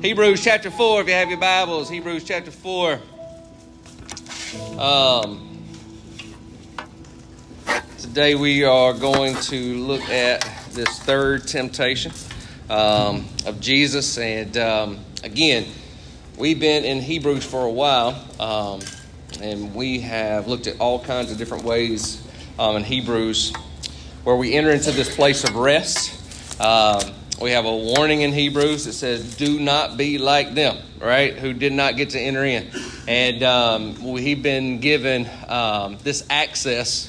Hebrews chapter 4, if you have your Bibles. Hebrews chapter 4. Today we are going to look at this third temptation of Jesus. And again, we've been in Hebrews for a while, and we have looked at all kinds of different ways in Hebrews where we enter into this place of rest. We have a warning in Hebrews that says, do not be like them, right, who did not get to enter in. And we've been given this access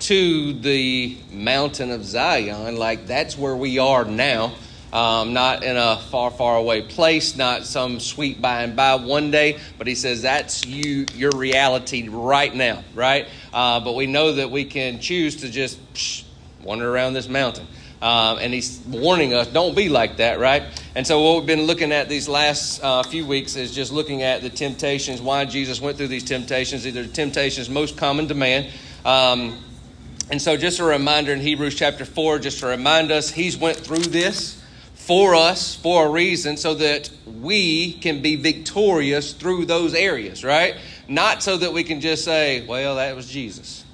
to the mountain of Zion. Like, that's where we are now, not in a far, far away place, not some sweet by and by one day, but he says that's you, your reality right now, right? But we know that we can choose to just wander around this mountain. And he's warning us, don't be like that, right? And so what we've been looking at these last few weeks is just looking at the temptations, why Jesus went through these temptations. These are the temptations most common to man. And so just a reminder in Hebrews chapter 4, just to remind us, he's went through this for us for a reason so that we can be victorious through those areas, right? Not so that we can just say, well, that was Jesus,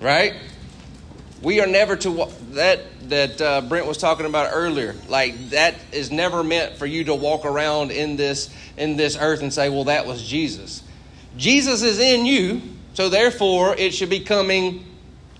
right? We are never to, that Brent was talking about earlier, like that is never meant for you to walk around in this earth and say, well, that was Jesus. Jesus is in you, so therefore it should be coming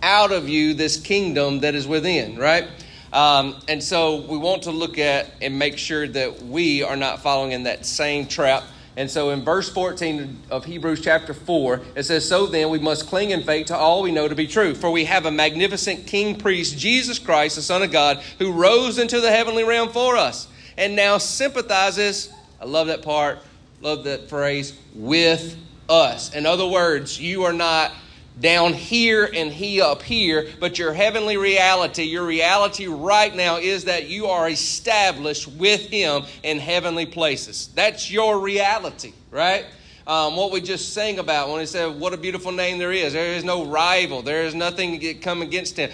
out of you, this kingdom that is within, right? And so we want to look at and make sure that we are not following in that same trap. And so in verse 14 of Hebrews chapter 4, it says, so then we must cling in faith to all we know to be true. For we have a magnificent king priest, Jesus Christ, the Son of God, who rose into the heavenly realm for us and now sympathizes. I love that part. Love that phrase, with us. In other words, you are not down here and he up here, but your heavenly reality, your reality right now is that you are established with him in heavenly places. That's your reality, right? What we just sang about when he said, what a beautiful name there is. There is no rival. There is nothing to come against him.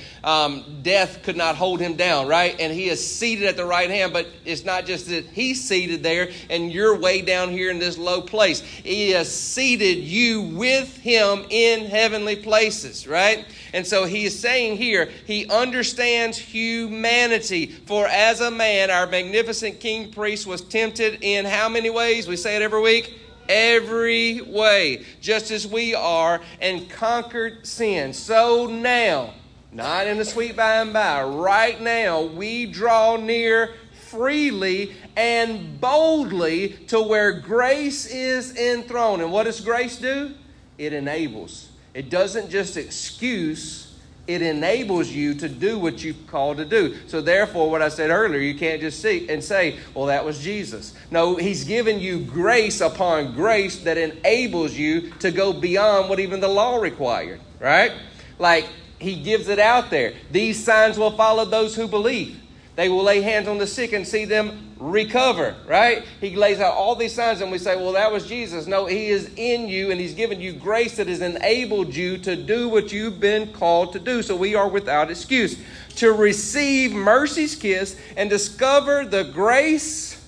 Death could not hold him down, right? And he is seated at the right hand, but it's not just that he's seated there and you're way down here in this low place. He has seated you with him in heavenly places, right? And so he is saying here, he understands humanity. For as a man, our magnificent king priest was tempted in how many ways? We say it every week. Every way, just as we are, and conquered sin. So now, not in the sweet by and by, right now, we draw near freely and boldly to where grace is enthroned. And what does grace do? It enables. It doesn't just excuse. It enables you to do what you've called to do. So therefore, what I said earlier, you can't just see and say, well, that was Jesus. No, he's given you grace upon grace that enables you to go beyond what even the law required, right? Like, he gives it out there. These signs will follow those who believe. They will lay hands on the sick and see them recover, right? He lays out all these signs and we say, well, that was Jesus. No, he is in you and he's given you grace that has enabled you to do what you've been called to do. So we are without excuse to receive mercy's kiss and discover the grace.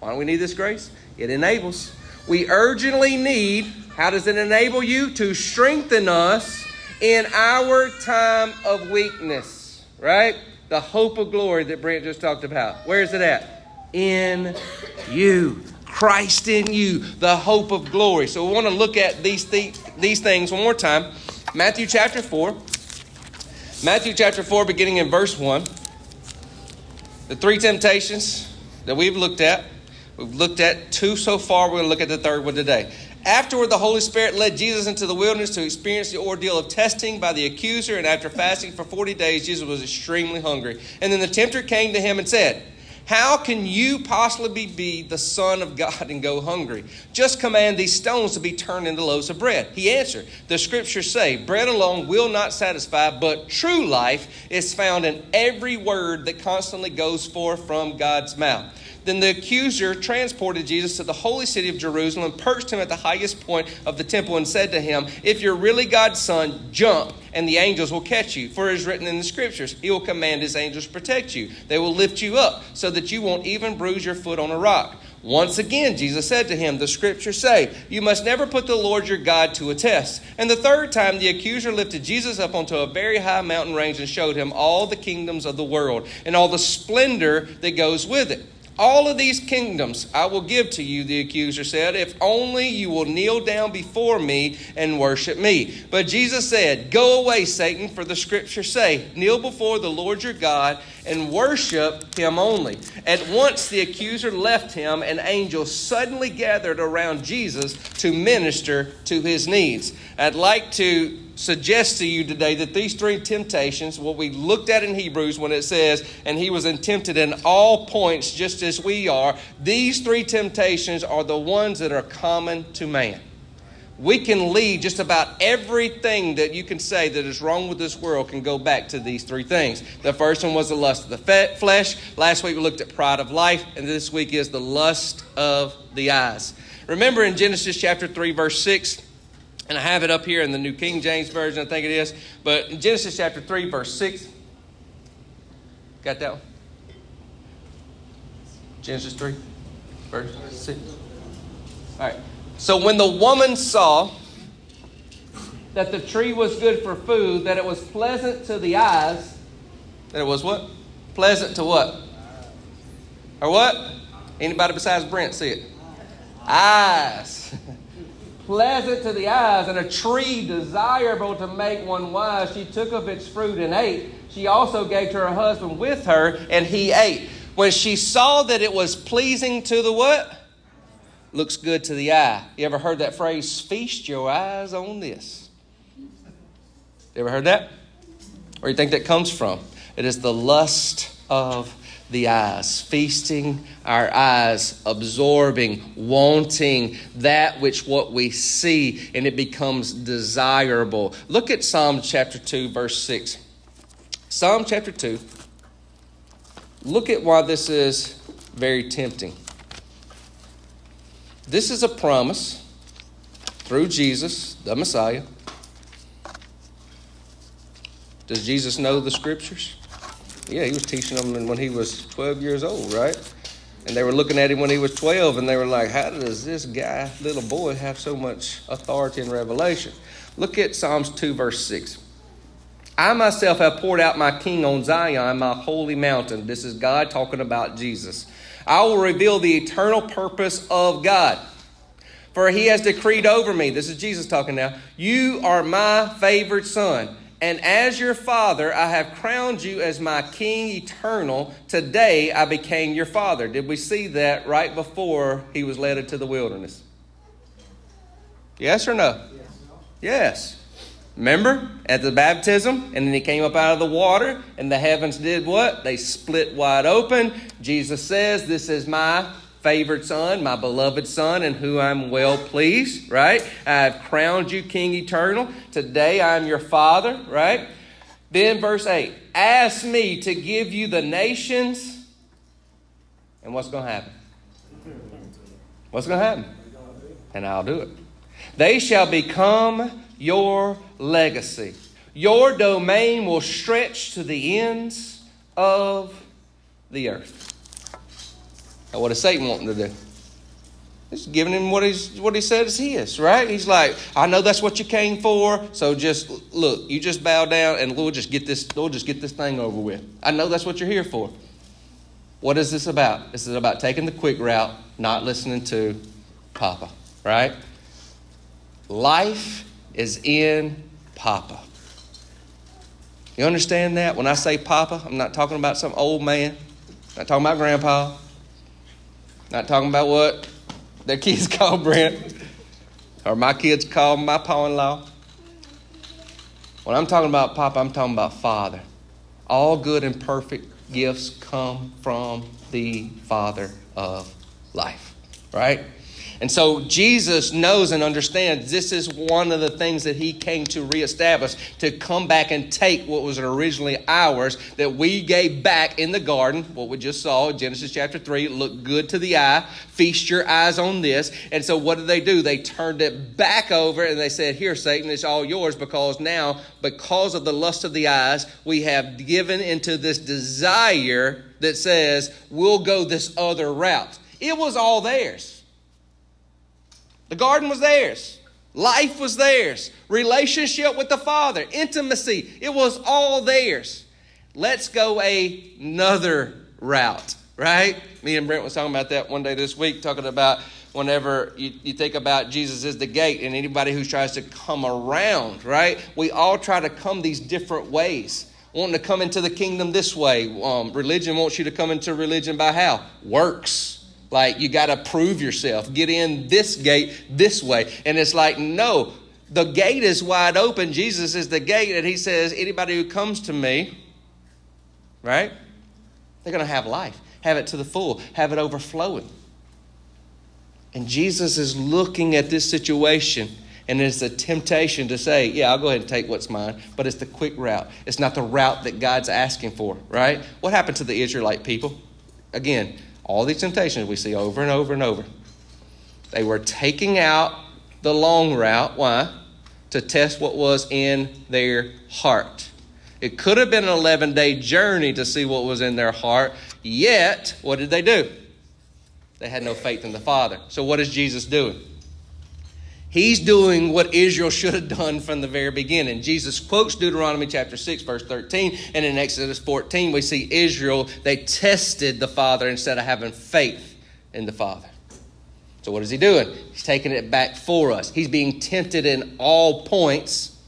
Why do we need this grace? It enables. We urgently need, how does it enable you? To strengthen us in our time of weakness, right? The hope of glory that Brent just talked about. Where is it at? In you. Christ in you. The hope of glory. So we want to look at these things one more time. Matthew chapter 4. Matthew chapter 4 beginning in verse 1. The three temptations that we've looked at. We've looked at two so far. We're going to look at the third one today. Afterward, the Holy Spirit led Jesus into the wilderness to experience the ordeal of testing by the accuser. And after fasting for 40 days, Jesus was extremely hungry. And then the tempter came to him and said, how can you possibly be the Son of God and go hungry? Just command these stones to be turned into loaves of bread. He answered, the scriptures say, bread alone will not satisfy, but true life is found in every word that constantly goes forth from God's mouth. Then the accuser transported Jesus to the holy city of Jerusalem, perched him at the highest point of the temple, and said to him, "If you're really God's son, jump, and the angels will catch you. For it is written in the scriptures, he will command his angels to protect you. They will lift you up so that you won't even bruise your foot on a rock." Once again, Jesus said to him, "The scriptures say, you must never put the Lord your God to a test." And the third time, the accuser lifted Jesus up onto a very high mountain range and showed him all the kingdoms of the world and all the splendor that goes with it. "All of these kingdoms I will give to you," the accuser said, "if only you will kneel down before me and worship me." But Jesus said, "Go away, Satan, for the scriptures say, kneel before the Lord your God and worship him only." At once the accuser left him, and angels suddenly gathered around Jesus to minister to his needs. I'd like to suggest to you today that these three temptations, what we looked at in Hebrews when it says, "And he was tempted in all points just as we are," these three temptations are the ones that are common to man. We can lead just about everything that you can say that is wrong with this world can go back to these three things. The first one was the lust of the flesh. Last week we looked at pride of life, and this week is the lust of the eyes. Remember in Genesis chapter 3, verse 6, and I have it up here in the New King James Version, I think it is. But in Genesis chapter 3, verse 6. Got that one? Genesis 3, verse 6. All right. So when the woman saw that the tree was good for food, that it was pleasant to the eyes, that it was what? Pleasant to what? Or what? Anybody besides Brent see it? Eyes. Pleasant to the eyes, and a tree desirable to make one wise. She took of its fruit and ate. She also gave to her husband with her, and he ate. When she saw that it was pleasing to the what? Looks good to the eye. You ever heard that phrase, "Feast your eyes on this"? You ever heard that? Where do you think that comes from? It is the lust of the eyes, feasting our eyes, absorbing, wanting that which what we see, and it becomes desirable. Look at Psalm chapter 2, verse 6. Psalm chapter 2. Look at why this is very tempting. This is a promise through Jesus, the Messiah. Does Jesus know the scriptures? Yeah, he was teaching them when he was 12 years old, right? And they were looking at him when he was 12, and they were like, how does this guy, little boy, have so much authority in Revelation? Look at Psalms 2, verse 6. "I myself have poured out my king on Zion, my holy mountain." This is God talking about Jesus. "I will reveal the eternal purpose of God. For he has decreed over me," this is Jesus talking now, "you are my favored son. And as your father, I have crowned you as my king eternal. Today, I became your father." Did we see that right before he was led into the wilderness? Yes or no? Yes. Remember at the baptism, and then he came up out of the water, and the heavens did what? They split wide open. Jesus says, "This is my favored son, my beloved son, in whom I'm well pleased," right? "I have crowned you king eternal. Today I am your father," right? Then verse 8, "Ask me to give you the nations." And what's going to happen? What's going to happen? "And I'll do it. They shall become your legacy. Your domain will stretch to the ends of the earth." Now, what is Satan wanting to do? He's giving him what he says he is, right? He's like, I know that's what you came for, so just look, you just bow down and we'll just get this thing over with. I know that's what you're here for. What is this about? This is about taking the quick route, not listening to Papa, right? Life is in Papa. You understand that? When I say Papa, I'm not talking about some old man. I'm not talking about Grandpa. Not talking about what their kids call Brent or my kids call my pa-in-law. When I'm talking about Papa, I'm talking about Father. All good and perfect gifts come from the Father of life, right? And so Jesus knows and understands this is one of the things that he came to reestablish, to come back and take what was originally ours that we gave back in the garden. What we just saw, Genesis chapter 3, looked good to the eye. Feast your eyes on this. And so what do? They turned it back over and they said, here, Satan, it's all yours, because now, because of the lust of the eyes, we have given into this desire that says, we'll go this other route. It was all theirs. The garden was theirs. Life was theirs. Relationship with the Father. Intimacy. It was all theirs. Let's go another route, right? Me and Brent was talking about that one day this week, talking about whenever you think about Jesus is the gate and anybody who tries to come around, right? We all try to come these different ways. Wanting to come into the kingdom this way. Religion wants you to come into religion by how? Works. Like, you got to prove yourself. Get in this gate this way. And it's like, no, the gate is wide open. Jesus is the gate. And he says, anybody who comes to me, right, they're going to have life. Have it to the full. Have it overflowing. And Jesus is looking at this situation. And it's a temptation to say, yeah, I'll go ahead and take what's mine. But it's the quick route. It's not the route that God's asking for, right? What happened to the Israelite people? Again, all these temptations we see over and over and over. They were taking out the long route. Why? To test what was in their heart. It could have been an 11-day journey to see what was in their heart. Yet, what did they do? They had no faith in the Father. So what is Jesus doing? He's doing what Israel should have done from the very beginning. Jesus quotes Deuteronomy chapter 6, verse 13. And in Exodus 14, we see Israel, they tested the Father instead of having faith in the Father. So what is he doing? He's taking it back for us. He's being tempted in all points,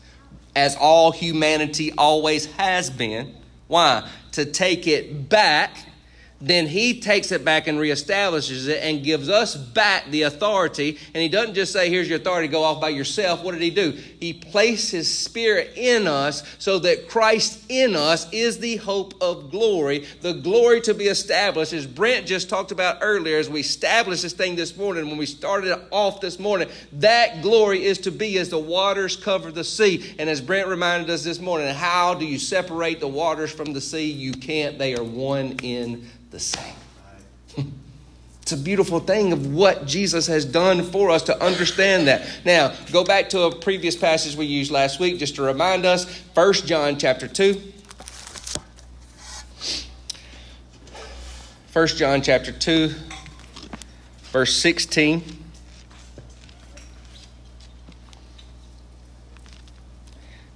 as all humanity always has been. Why? To take it back. Then he takes it back and reestablishes it and gives us back the authority. And he doesn't just say, here's your authority, go off by yourself. What did he do? He placed his Spirit in us so that Christ in us is the hope of glory. The glory to be established, as Brent just talked about earlier, as we established this thing this morning, when we started it off this morning, that glory is to be as the waters cover the sea. And as Brent reminded us this morning, how do you separate the waters from the sea? You can't. They are one in the same. It's a beautiful thing of what Jesus has done for us to understand that. Now, go back to a previous passage we used last week just to remind us. 1 John chapter 2. 1 John chapter 2, verse 16.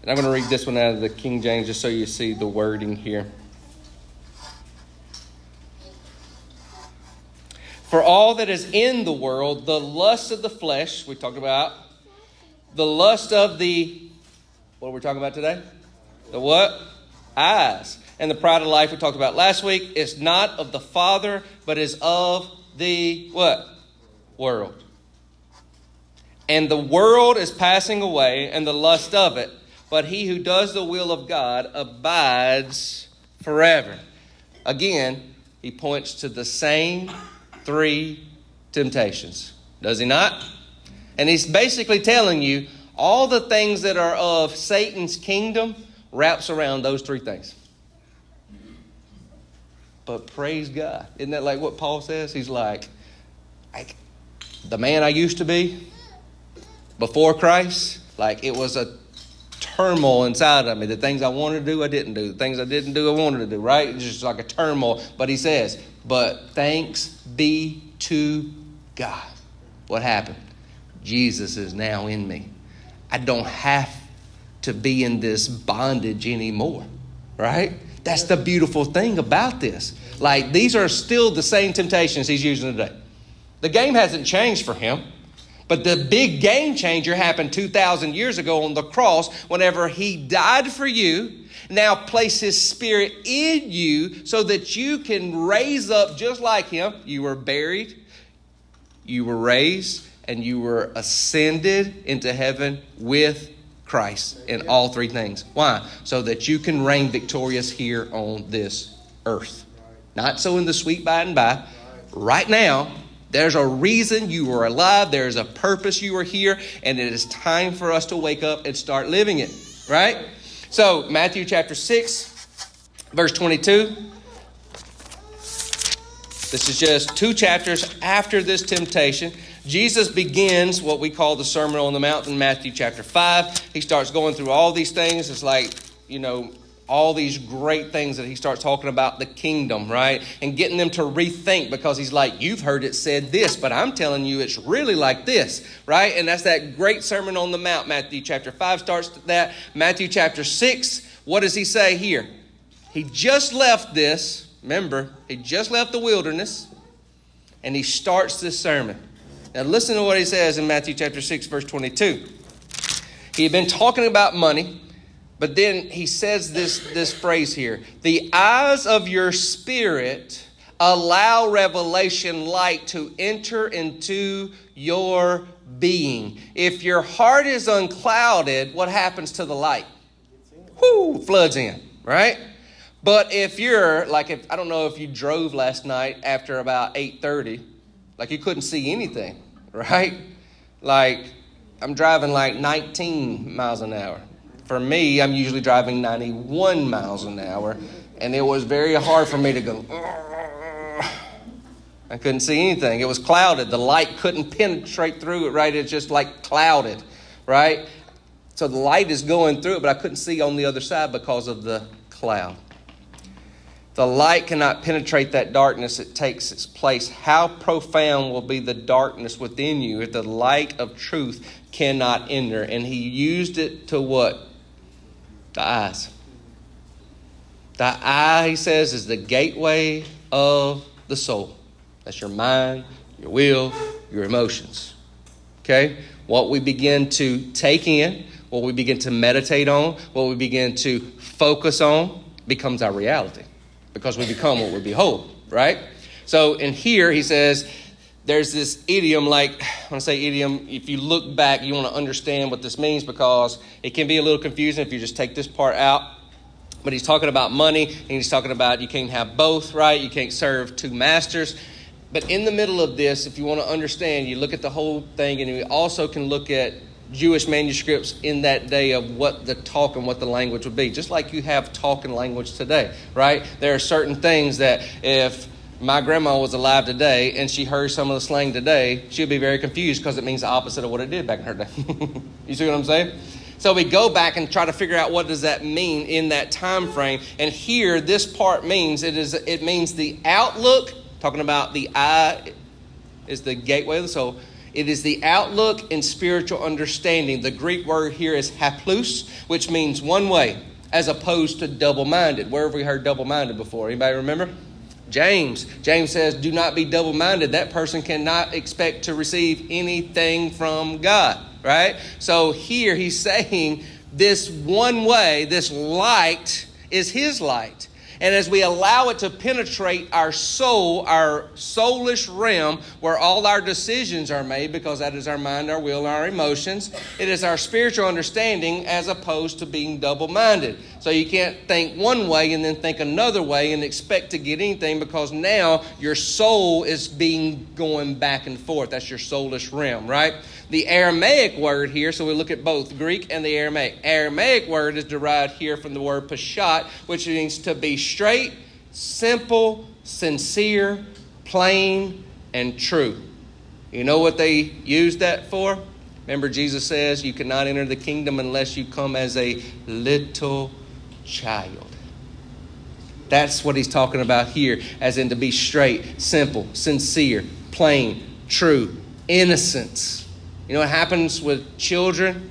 And I'm going to read this one out of the King James just so you see the wording here. For all that is in the world, the lust of the flesh, we talked about, the lust of the, what are we talking about today? The what? Eyes. And the pride of life we talked about last week is not of the Father, but is of the what? World. And the world is passing away and the lust of it, but he who does the will of God abides forever. Again, he points to the same three temptations, does he not? And he's basically telling you all the things that are of Satan's kingdom wraps around those three things. But praise God. Isn't that like what Paul says? He's like, the man I used to be before Christ, like it was a turmoil inside of me. The things I wanted to do, I didn't do. The things I didn't do, I wanted to do, right? It's just like a turmoil. But he says, but thanks be to God. What happened? Jesus is now in me. I don't have to be in this bondage anymore, right? That's the beautiful thing about this. Like, these are still the same temptations he's using today. The game hasn't changed for him. But the big game changer happened 2,000 years ago on the cross whenever he died for you. Now place his Spirit in you so that you can raise up just like him. You were buried, you were raised, and you were ascended into heaven with Christ in all three things. Why? So that you can reign victorious here on this earth. Not so in the sweet by and by. Right now, There's a reason you are alive. There's a purpose you are here. And it is time for us to wake up and start living it, right? So Matthew chapter 6, verse 22. This is just 2 chapters after this temptation. Jesus begins what we call the Sermon on the Mount in Matthew chapter 5. He starts going through all these things. It's like, you know, all these great things that he starts talking about the kingdom, right? And getting them to rethink, because he's like, you've heard it said this, but I'm telling you it's really like this, right? And that's that great Sermon on the Mount. Matthew chapter 5 starts that. Matthew chapter 6, what does he say here? He just left this. Remember, he just left the wilderness and he starts this sermon. Now listen to what he says in Matthew chapter 6, verse 22. He had been talking about money. But then he says this phrase here, the eyes of your spirit allow revelation light to enter into your being. If your heart is unclouded, what happens to the light? Whoo, floods in, right? But if you're like, I don't know if you drove last night after about 8:30, like you couldn't see anything, right? Like I'm driving like 19 miles an hour. For me, I'm usually driving 91 miles an hour, and it was very hard for me to go. I couldn't see anything. It was clouded. The light couldn't penetrate through it, right? It's just like clouded, right? So the light is going through it, but I couldn't see on the other side because of the cloud. The light cannot penetrate that darkness. It takes its place. How profound will be the darkness within you if the light of truth cannot enter? And he used it to what? The eyes. The eye, he says, is the gateway of the soul. That's your mind, your will, your emotions. Okay? What we begin to take in, what we begin to meditate on, what we begin to focus on becomes our reality, because we become what we behold, right? So in here, he says, there's this idiom, like, when I say idiom, if you look back, you want to understand what this means, because it can be a little confusing if you just take this part out. But he's talking about money, and he's talking about you can't have both, right? You can't serve two masters. But in the middle of this, if you want to understand, you look at the whole thing, and you also can look at Jewish manuscripts in that day of what the talk and what the language would be. Just like you have talk and language today, right? There are certain things that if my grandma was alive today and she heard some of the slang today, she'd be very confused, because it means the opposite of what it did back in her day. You see what I'm saying? So we go back and try to figure out what does that mean in that time frame. And here, this part means it means the outlook, talking about the eye is the gateway of the soul. It is the outlook and spiritual understanding. The Greek word here is haplous, which means one way, as opposed to double-minded. Where have we heard double-minded before? Anybody remember? James. James says, do not be double-minded. That person cannot expect to receive anything from God, right? So here he's saying this one way, this light is his light. And as we allow it to penetrate our soul, our soulish realm, where all our decisions are made, because that is our mind, our will, our emotions, it is our spiritual understanding, as opposed to being double-minded. So you can't think one way and then think another way and expect to get anything, because now your soul is going back and forth. That's your soulish realm, right? The Aramaic word here, so we look at both Greek and the Aramaic. Aramaic word is derived here from the word Peshat, which means to be straight, simple, sincere, plain, and true. You know what they used that for? Remember, Jesus says you cannot enter the kingdom unless you come as a little child. That's what he's talking about here, as in to be straight, simple, sincere, plain, true, innocence. You know what happens with children?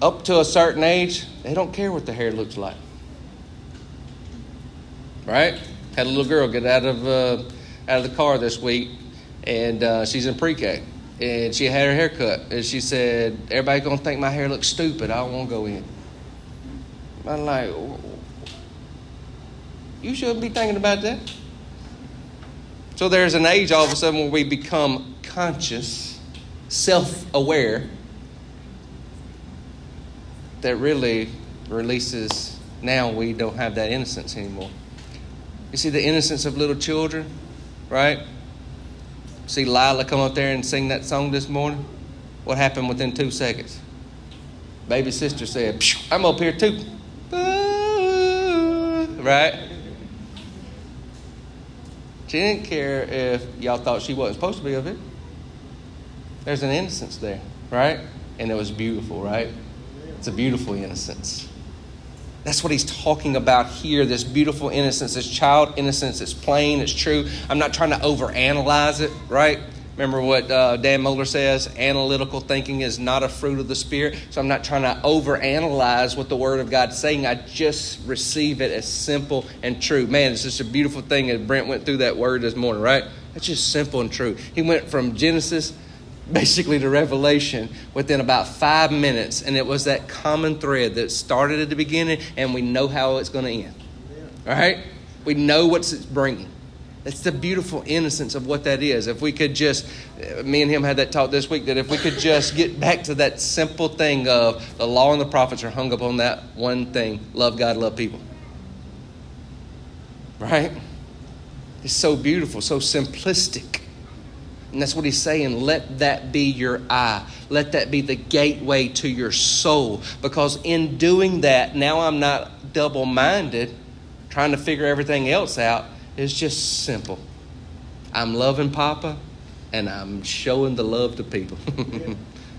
Up to a certain age, they don't care what their hair looks like. Right? Had a little girl get out of the car this week, and she's in pre-K. And she had her hair cut, and she said, everybody's going to think my hair looks stupid. I don't want to go in. I'm like, you shouldn't be thinking about that. So there's an age all of a sudden where we become conscious, self-aware, that really releases, now we don't have that innocence anymore. You see the innocence of little children? right? See Lila come up there and sing that song this morning. What happened within 2 seconds? Baby sister said, I'm up here too. Right? She didn't care if y'all thought she wasn't supposed to be of it. There's an innocence there, right? And it was beautiful, right? It's a beautiful innocence. That's what he's talking about here, this beautiful innocence, this child innocence. It's plain, it's true. I'm not trying to overanalyze it, right? Remember what Dan Muller says, analytical thinking is not a fruit of the Spirit. So I'm not trying to overanalyze what the Word of God is saying. I just receive it as simple and true. Man, it's just a beautiful thing that Brent went through that Word this morning, right? That's just simple and true. He went from Genesis basically to Revelation within about 5 minutes. And it was that common thread that started at the beginning, and we know how it's going to end. All right? We know what it's bringing. It's the beautiful innocence of what that is. If we could just, me and him had that talk this week, that if we could just get back to that simple thing of the law and the prophets are hung up on that one thing, love God, love people. Right? It's so beautiful, so simplistic. And that's what he's saying. Let that be your eye. Let that be the gateway to your soul. Because in doing that, now I'm not double-minded, trying to figure everything else out. It's just simple. I'm loving Papa, and I'm showing the love to people.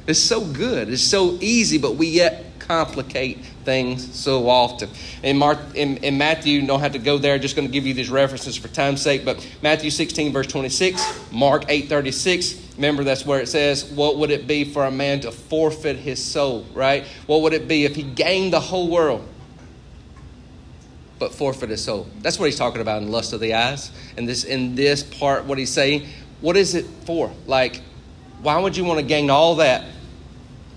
It's so good. It's so easy, but we yet complicate things so often. In Matthew, you don't have to go there. I'm just going to give you these references for time's sake. But Matthew 16, verse 26, Mark 8:36. Remember, that's where it says, what would it be for a man to forfeit his soul, right? What would it be if he gained the whole world but forfeit his soul? That's what he's talking about in lust of the eyes. And this, in this part, what he's saying, what is it for? Like, why would you want to gain all that?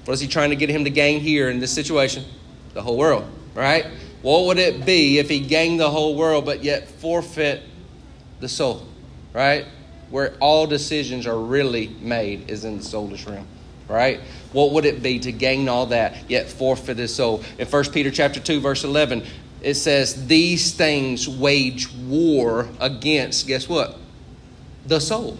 What is he trying to get him to gain here in this situation? The whole world, right? What would it be if he gained the whole world but yet forfeit the soul, right? Where all decisions are really made is in the soulish realm, right? What would it be to gain all that yet forfeit his soul? In 1 Peter chapter 2, verse 11, it says, these things wage war against, guess what? The soul.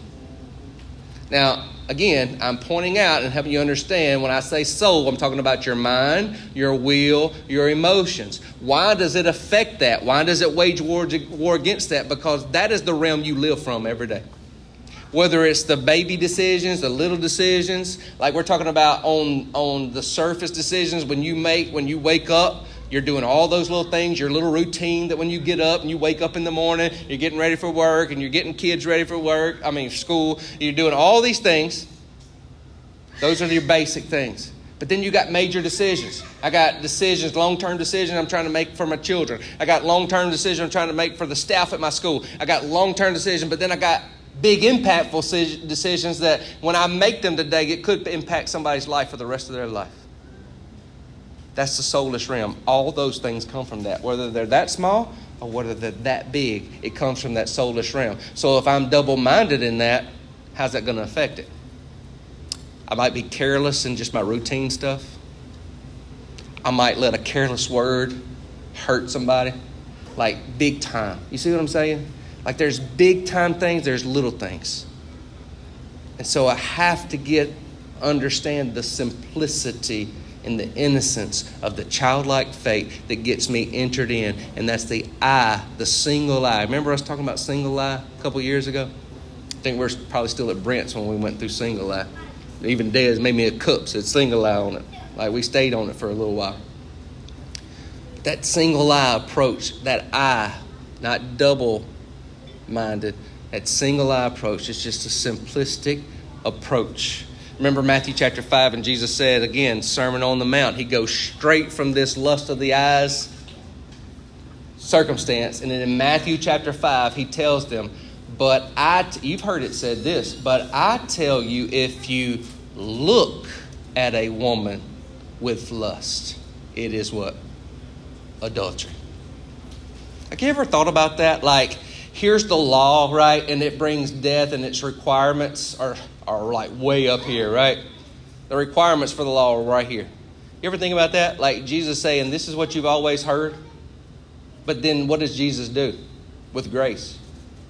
Now, again, I'm pointing out and helping you understand when I say soul, I'm talking about your mind, your will, your emotions. Why does it affect that? Why does it wage war against that? Because that is the realm you live from every day. Whether it's the baby decisions, the little decisions, like we're talking about on the surface decisions when you make, when you wake up, you're doing all those little things, your little routine that when you get up and you wake up in the morning, you're getting ready for work and you're getting kids ready for work, school. You're doing all these things. Those are your basic things. But then you got major decisions. I got decisions, long-term decisions I'm trying to make for my children. I got long-term decisions I'm trying to make for the staff at my school. I got long-term decisions, but then I got big impactful decisions that when I make them today, it could impact somebody's life for the rest of their life. That's the soulless realm. All those things come from that. Whether they're that small or whether they're that big, it comes from that soulless realm. So if I'm double-minded in that, how's that going to affect it? I might be careless in just my routine stuff. I might let a careless word hurt somebody. Like big time. You see what I'm saying? Like there's big time things, there's little things. And so I have to understand the simplicity in the innocence of the childlike faith that gets me entered in. And that's the eye, the single eye. Remember us talking about single eye a couple years ago? I think we're probably still at Brent's when we went through single eye. Even Des made me a cup, said single eye on it. Like we stayed on it for a little while. But that single eye approach, that eye, not double-minded, that single eye approach is just a simplistic approach. Remember Matthew chapter 5, and Jesus said, again, Sermon on the Mount. He goes straight from this lust of the eyes circumstance. And then in Matthew chapter 5, he tells them, you've heard it said this, but I tell you, if you look at a woman with lust, it is what? Adultery. Have you ever thought about that? Like, here's the law, right? And it brings death, and its requirements are like way up here, right? The requirements for the law are right here. You ever think about that? Like Jesus saying, this is what you've always heard. But then what does Jesus do with grace?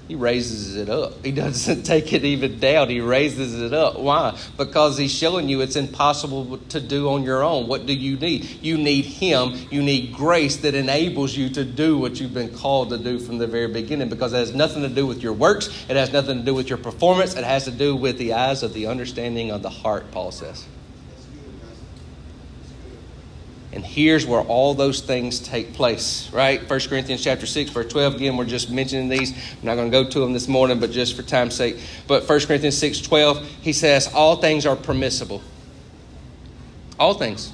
He raises it up. He doesn't take it even down. He raises it up. Why? Because he's showing you it's impossible to do on your own. What do you need? You need him. You need grace that enables you to do what you've been called to do from the very beginning, because it has nothing to do with your works. It has nothing to do with your performance. It has to do with the eyes of the understanding of the heart, Paul says. And here's where all those things take place, right? 1 Corinthians chapter 6, verse 12. Again, we're just mentioning these. I'm not going to go to them this morning, but just for time's sake. But 1 Corinthians 6, 12, he says, all things are permissible. All things.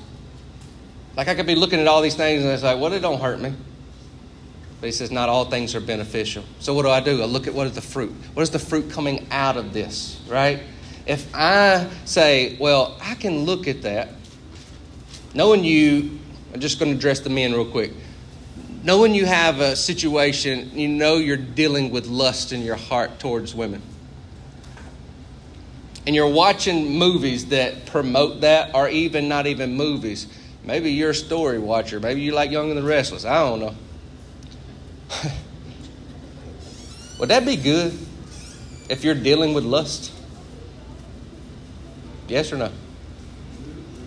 Like I could be looking at all these things and it's like, well, it don't hurt me. But he says, not all things are beneficial. So what do? I look at what is the fruit. What is the fruit coming out of this, right? If I say, well, I can look at that. Knowing you, I'm just going to address the men real quick. Knowing you have a situation, you know you're dealing with lust in your heart towards women. And you're watching movies that promote that, or even not even movies. Maybe you're a story watcher. Maybe you like Young and the Restless. I don't know. Would that be good if you're dealing with lust? Yes or no?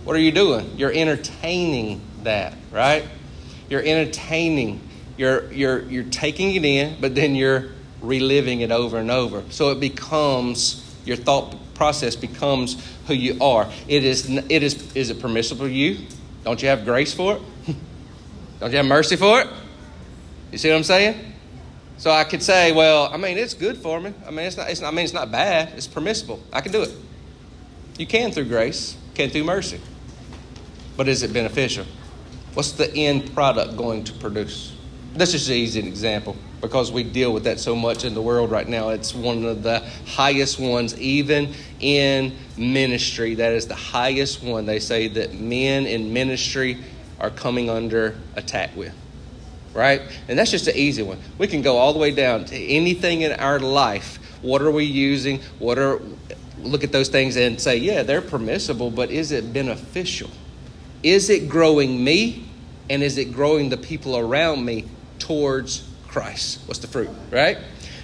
What are you doing? You're entertaining that, right? You're entertaining. You're taking it in, but then you're reliving it over and over. So it becomes, your thought process becomes who you are. Is it permissible to you? Don't you have grace for it? Don't you have mercy for it? You see what I'm saying? So I could say, well, I mean, it's good for me. I mean, it's not bad. It's permissible. I can do it. You can through grace. Can through mercy. But is it beneficial? What's the end product going to produce? That's just an easy example, because we deal with that so much in the world right now. It's one of the highest ones, even in ministry. That is the highest one. They say that men in ministry are coming under attack with, right? And that's just an easy one. We can go all the way down to anything in our life. What are we using? Look at those things and say, yeah, they're permissible, but is it beneficial? Is it growing me, and is it growing the people around me towards Christ? What's the fruit, right?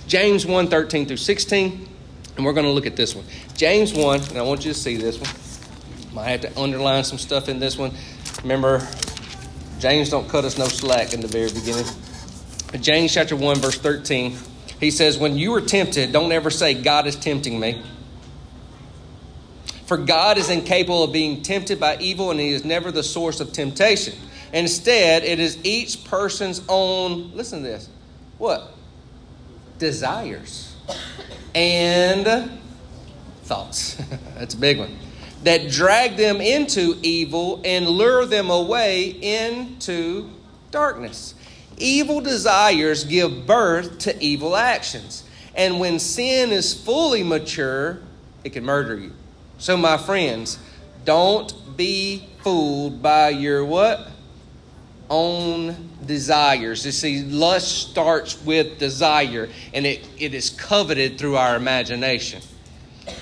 James 1, 13 through 16, and we're going to look at this one. James 1, and I want you to see this one. Might have to underline some stuff in this one. Remember, James don't cut us no slack in the very beginning. But James chapter 1, verse 13, he says, when you are tempted, don't ever say, God is tempting me. For God is incapable of being tempted by evil, and he is never the source of temptation. Instead, it is each person's own, listen to this, what? Desires and thoughts. That's a big one. That drag them into evil and lure them away into darkness. Evil desires give birth to evil actions. And when sin is fully mature, it can murder you. So, my friends, don't be fooled by your what? Own desires. You see, lust starts with desire, and it is coveted through our imagination.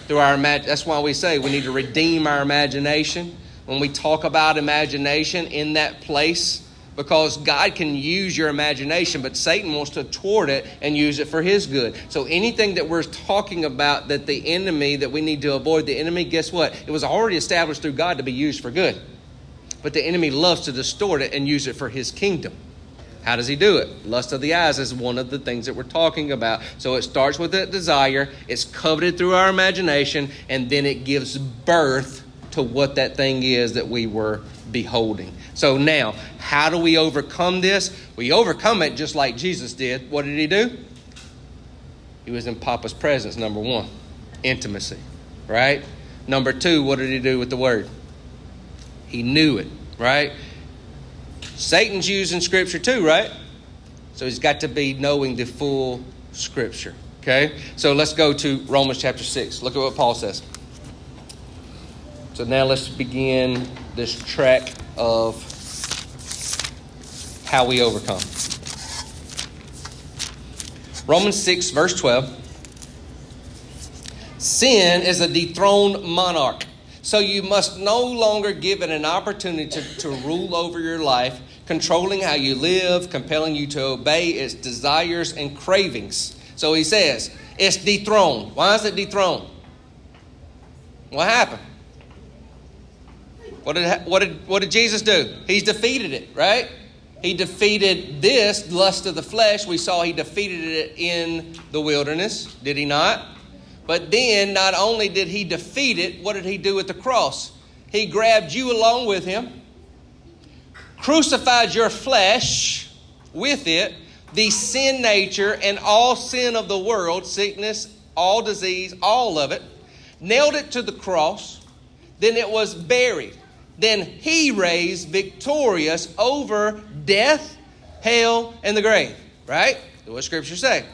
That's why we say we need to redeem our imagination. When we talk about imagination in that place, because God can use your imagination, but Satan wants to thwart it and use it for his good. So anything that we're talking about that the enemy, that we need to avoid, the enemy, guess what? It was already established through God to be used for good. But the enemy loves to distort it and use it for his kingdom. How does he do it? Lust of the eyes is one of the things that we're talking about. So it starts with a desire. It's coveted through our imagination. And then it gives birth to what that thing is that we were beholding. So now, how do we overcome this? We overcome it just like Jesus did. What did he do? He was in Papa's presence, number one. Intimacy, right? Number two, what did he do with the word? He knew it, right? Satan's using scripture too, right? So he's got to be knowing the full scripture, okay? So let's go to Romans chapter 6. Look at what Paul says. So now let's begin this track of how we overcome. Romans 6, verse 12. Sin is a dethroned monarch, so you must no longer give it an opportunity to rule over your life, controlling how you live, compelling you to obey its desires and cravings. So he says, it's dethroned. Why is it dethroned? What happened? What did Jesus do? He's defeated it, right? He defeated this lust of the flesh. We saw he defeated it in the wilderness, did he not? But then not only did he defeat it, what did he do at the cross? He grabbed you along with him, crucified your flesh with it, the sin nature and all sin of the world, sickness, all disease, all of it, nailed it to the cross, then it was buried. Then he raised victorious over death, hell, and the grave. Right? That's what Scripture say.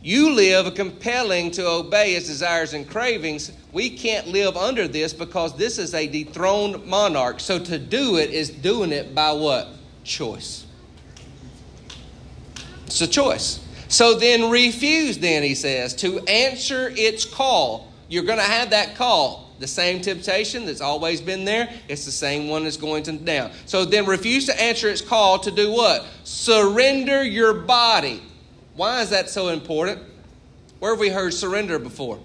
You live a compelling to obey his desires and cravings. We can't live under this because this is a dethroned monarch. So to do it is doing it by what? Choice. It's a choice. So then refuse, then, he says, to answer its call. You're going to have that call. The same temptation that's always been there, it's the same one that's going to down. So then refuse to answer its call to do what? Surrender your body. Why is that so important? Where have we heard surrender before?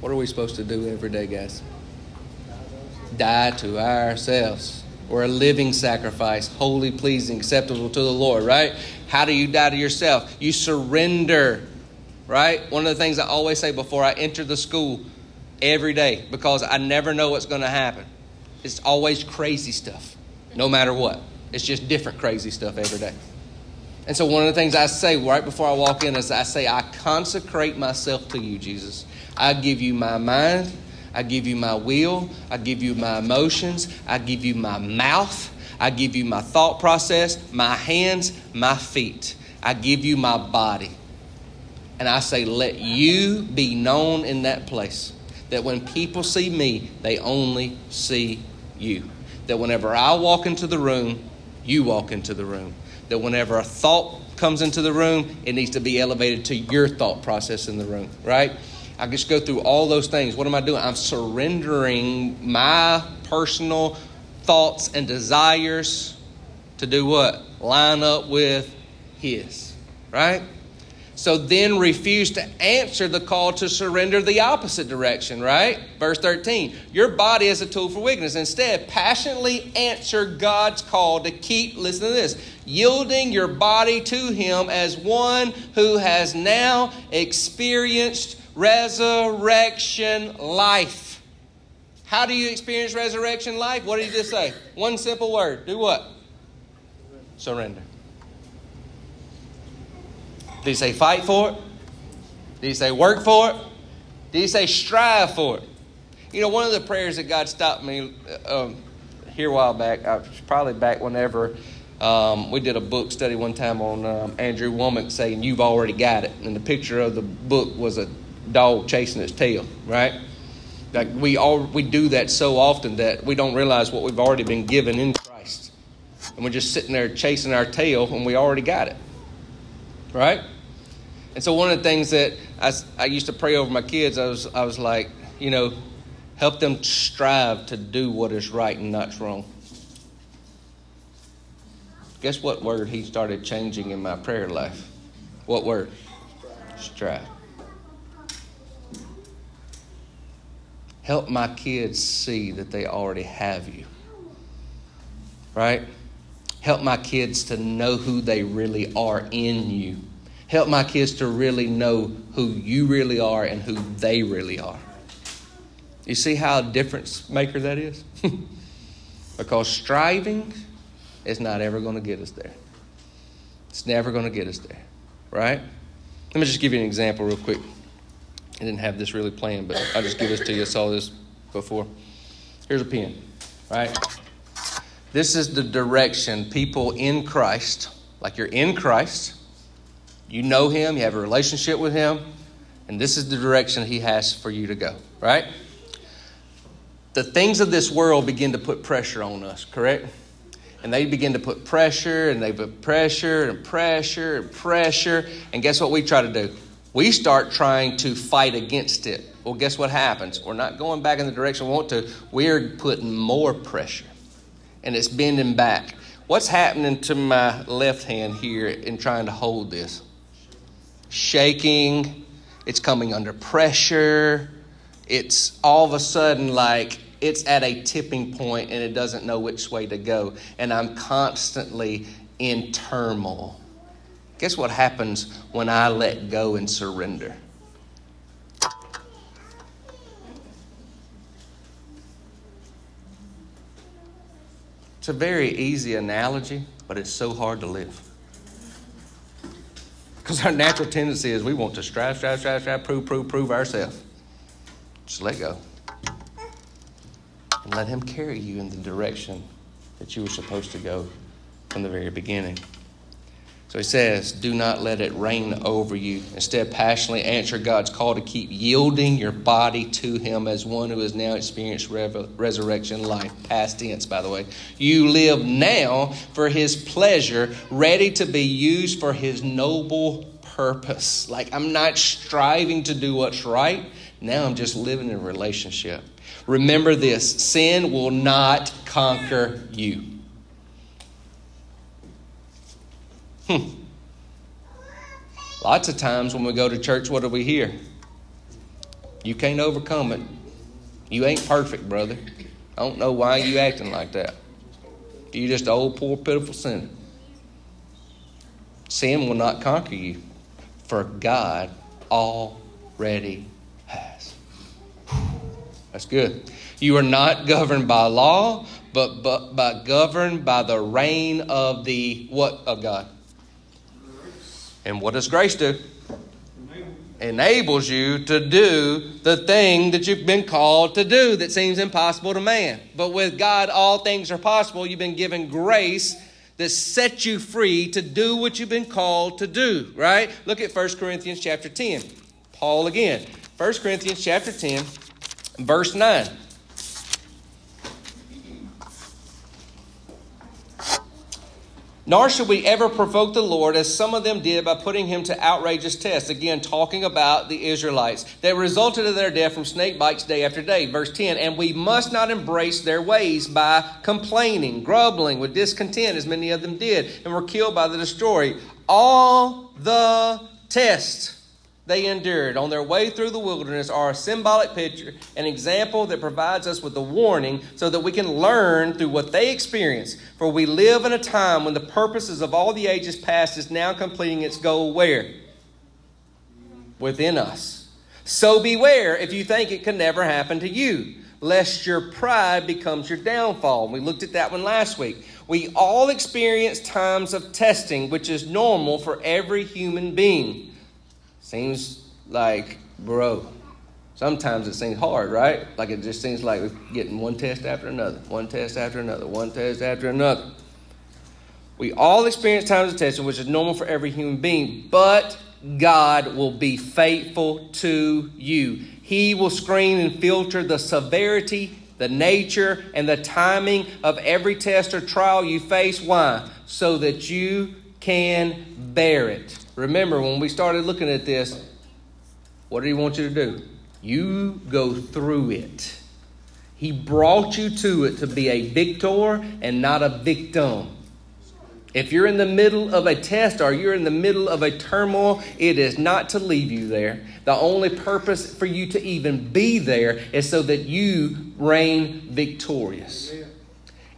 What are we supposed to do every day, guys? Die to ourselves. We're a living sacrifice, holy, pleasing, acceptable to the Lord, right? How do you die to yourself? You surrender, right? One of the things I always say before I enter the school every day, because I never know what's going to happen. It's always crazy stuff, no matter what. It's just different crazy stuff every day. And so one of the things I say right before I walk in is I say, I consecrate myself to you, Jesus. I give you my mind. I give you my will. I give you my emotions. I give you my mouth. I give you my thought process, my hands, my feet. I give you my body. And I say, let you be known in that place. That when people see me, they only see you. That whenever I walk into the room, you walk into the room. That whenever a thought comes into the room, it needs to be elevated to your thought process in the room, right? I just go through all those things. What am I doing? I'm surrendering my personal thoughts and desires to do what? Line up with his, right? So then refuse to answer the call to surrender the opposite direction, right? Verse 13, your body is a tool for weakness. Instead, passionately answer God's call to keep, listen to this, yielding your body to him as one who has now experienced resurrection life. How do you experience resurrection life? What did he just say? One simple word. Do what? Surrender. Did he say fight for it? Did he say work for it? Did he say strive for it? You know, one of the prayers that God stopped me here a while back, I was probably back whenever we did a book study one time on Andrew Womack saying, you've already got it. And the picture of the book was a dog chasing its tail, right? Like we do that so often that we don't realize what we've already been given in Christ. And we're just sitting there chasing our tail when we already got it. Right? And so one of the things that I used to pray over my kids, I was like, you know, help them strive to do what is right and not wrong. Guess what word he started changing in my prayer life? What word? Strive. Help my kids see that they already have you, right? Help my kids to know who they really are in you. Help my kids to really know who you really are and who they really are. You see how a difference maker that is? Because striving is not ever going to get us there. It's never going to get us there, right? Let me just give you an example real quick. I didn't have this really planned, but I'll just give this to you. I saw this before. Here's a pen, right? This is the direction people in Christ, like you're in Christ, you know him, you have a relationship with him, and this is the direction he has for you to go, right? The things of this world begin to put pressure on us, correct? And they begin to put pressure, and they put pressure, and pressure, and pressure, and guess what we try to do? We start trying to fight against it. Well, guess what happens? We're not going back in the direction we want to. We're putting more pressure. And it's bending back. What's happening to my left hand here in trying to hold this? Shaking. It's coming under pressure. It's all of a sudden like it's at a tipping point and it doesn't know which way to go. And I'm constantly in turmoil. Guess what happens when I let go and surrender? It's a very easy analogy, but it's so hard to live. Because our natural tendency is we want to strive, prove ourselves. Just let go. And let him carry you in the direction that you were supposed to go from the very beginning. So he says, do not let it reign over you. Instead, passionately answer God's call to keep yielding your body to him as one who has now experienced resurrection life. Past tense, by the way. You live now for his pleasure, ready to be used for his noble purpose. Like, I'm not striving to do what's right. Now I'm just living in a relationship. Remember this, sin will not conquer you. Lots of times when we go to church, what do we hear? You can't overcome it. You ain't perfect, brother. I don't know why you acting like that. You're just an old, poor, pitiful sinner. Sin will not conquer you, for God already has. That's good. You are not governed by law, but governed by the reign of the what of God. And what does grace do? Enables you to do the thing that you've been called to do that seems impossible to man. But with God, all things are possible. You've been given grace that sets you free to do what you've been called to do, right? Look at 1 Corinthians chapter 10. Paul again. 1 Corinthians chapter 10, verse 9. Nor should we ever provoke the Lord, as some of them did, by putting him to outrageous tests. Again, talking about the Israelites. They resulted in their death from snake bites day after day. Verse 10, and we must not embrace their ways by complaining, grumbling, with discontent, as many of them did, and were killed by the destroyer. All the tests they endured on their way through the wilderness are a symbolic picture, an example that provides us with a warning so that we can learn through what they experience. For we live in a time when the purposes of all the ages past is now completing its goal where? Within us. So beware if you think it can never happen to you, lest your pride becomes your downfall. We looked at that one last week. We all experience times of testing, which is normal for every human being. Seems like, bro, sometimes it seems hard, right? Like it just seems like we're getting one test after another, one test after another, one test after another. We all experience times of testing, which is normal for every human being, but God will be faithful to you. He will screen and filter the severity, the nature, and the timing of every test or trial you face. Why? So that you can bear it. Remember, when we started looking at this, what did he want you to do? You go through it. He brought you to it to be a victor and not a victim. If you're in the middle of a test or you're in the middle of a turmoil, it is not to leave you there. The only purpose for you to even be there is so that you reign victorious.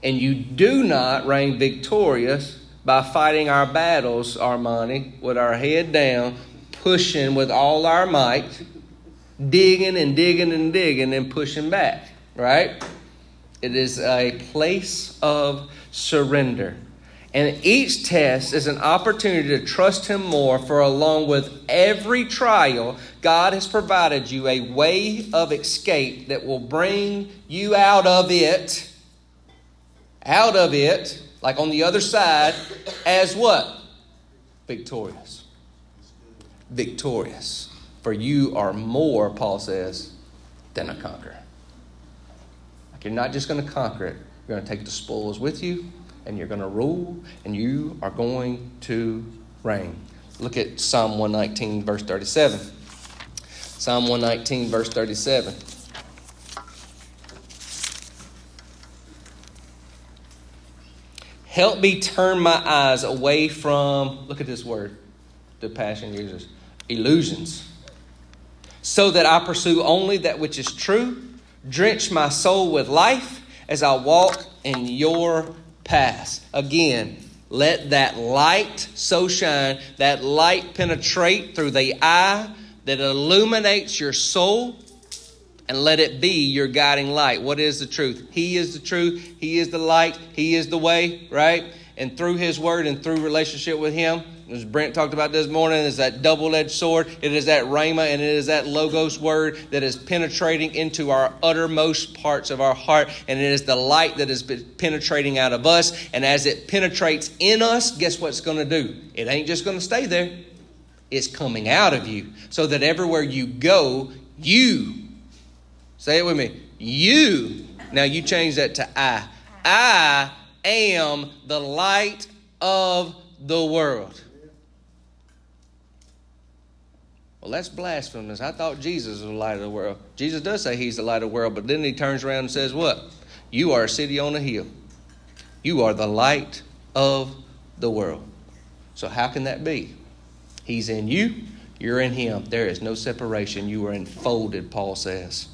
And you do not reign victorious by fighting our battles, Armani, with our head down, pushing with all our might, digging and pushing back, right? It is a place of surrender. And each test is an opportunity to trust him more, for along with every trial, God has provided you a way of escape that will bring you out of it, like on the other side, as what? Victorious. Victorious. For you are more, Paul says, than a conqueror. Like you're not just going to conquer it. You're going to take the spoils with you, and you're going to rule, and you are going to reign. Look at Psalm 119, verse 37. Psalm 119, verse 37. Help me turn my eyes away from, look at this word, the Passion uses, illusions, so that I pursue only that which is true. Drench my soul with life as I walk in your paths. Again, let that light so shine, that light penetrate through the eye that illuminates your soul, and let it be your guiding light. What is the truth? He is the truth. He is the light. He is the way, right? And through his word and through relationship with him, as Brent talked about this morning, is that double-edged sword. It is that rhema and it is that logos word that is penetrating into our uttermost parts of our heart. And it is the light that is penetrating out of us. And as it penetrates in us, guess what it's going to do? It ain't just going to stay there. It's coming out of you so that everywhere you go, you, say it with me, you. Now you change that to I. I am the light of the world. Well, that's blasphemous. I thought Jesus was the light of the world. Jesus does say he's the light of the world, but then he turns around and says what? You are a city on a hill. You are the light of the world. So how can that be? He's in you. You're in him. There is no separation. You are enfolded, Paul says,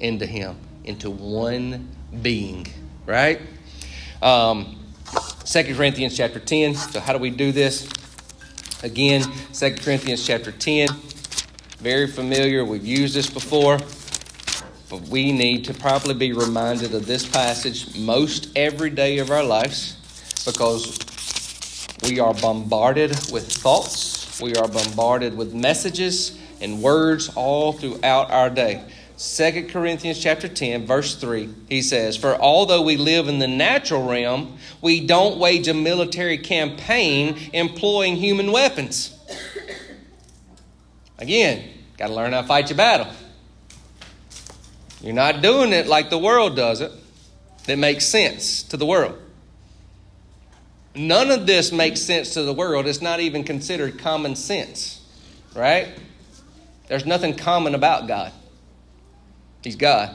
into him, into one being, right? 2 Corinthians chapter 10. So how do we do this? Again, 2 Corinthians chapter 10. Very familiar. We've used this before. But we need to probably be reminded of this passage most every day of our lives, because we are bombarded with thoughts. We are bombarded with messages and words all throughout our day. 2 Corinthians chapter 10, verse 3, he says, "For although we live in the natural realm, we don't wage a military campaign employing human weapons." Again, got to learn how to fight your battle. You're not doing it like the world does it. That makes sense to the world. None of this makes sense to the world. It's not even considered common sense, right? There's nothing common about God. He's God.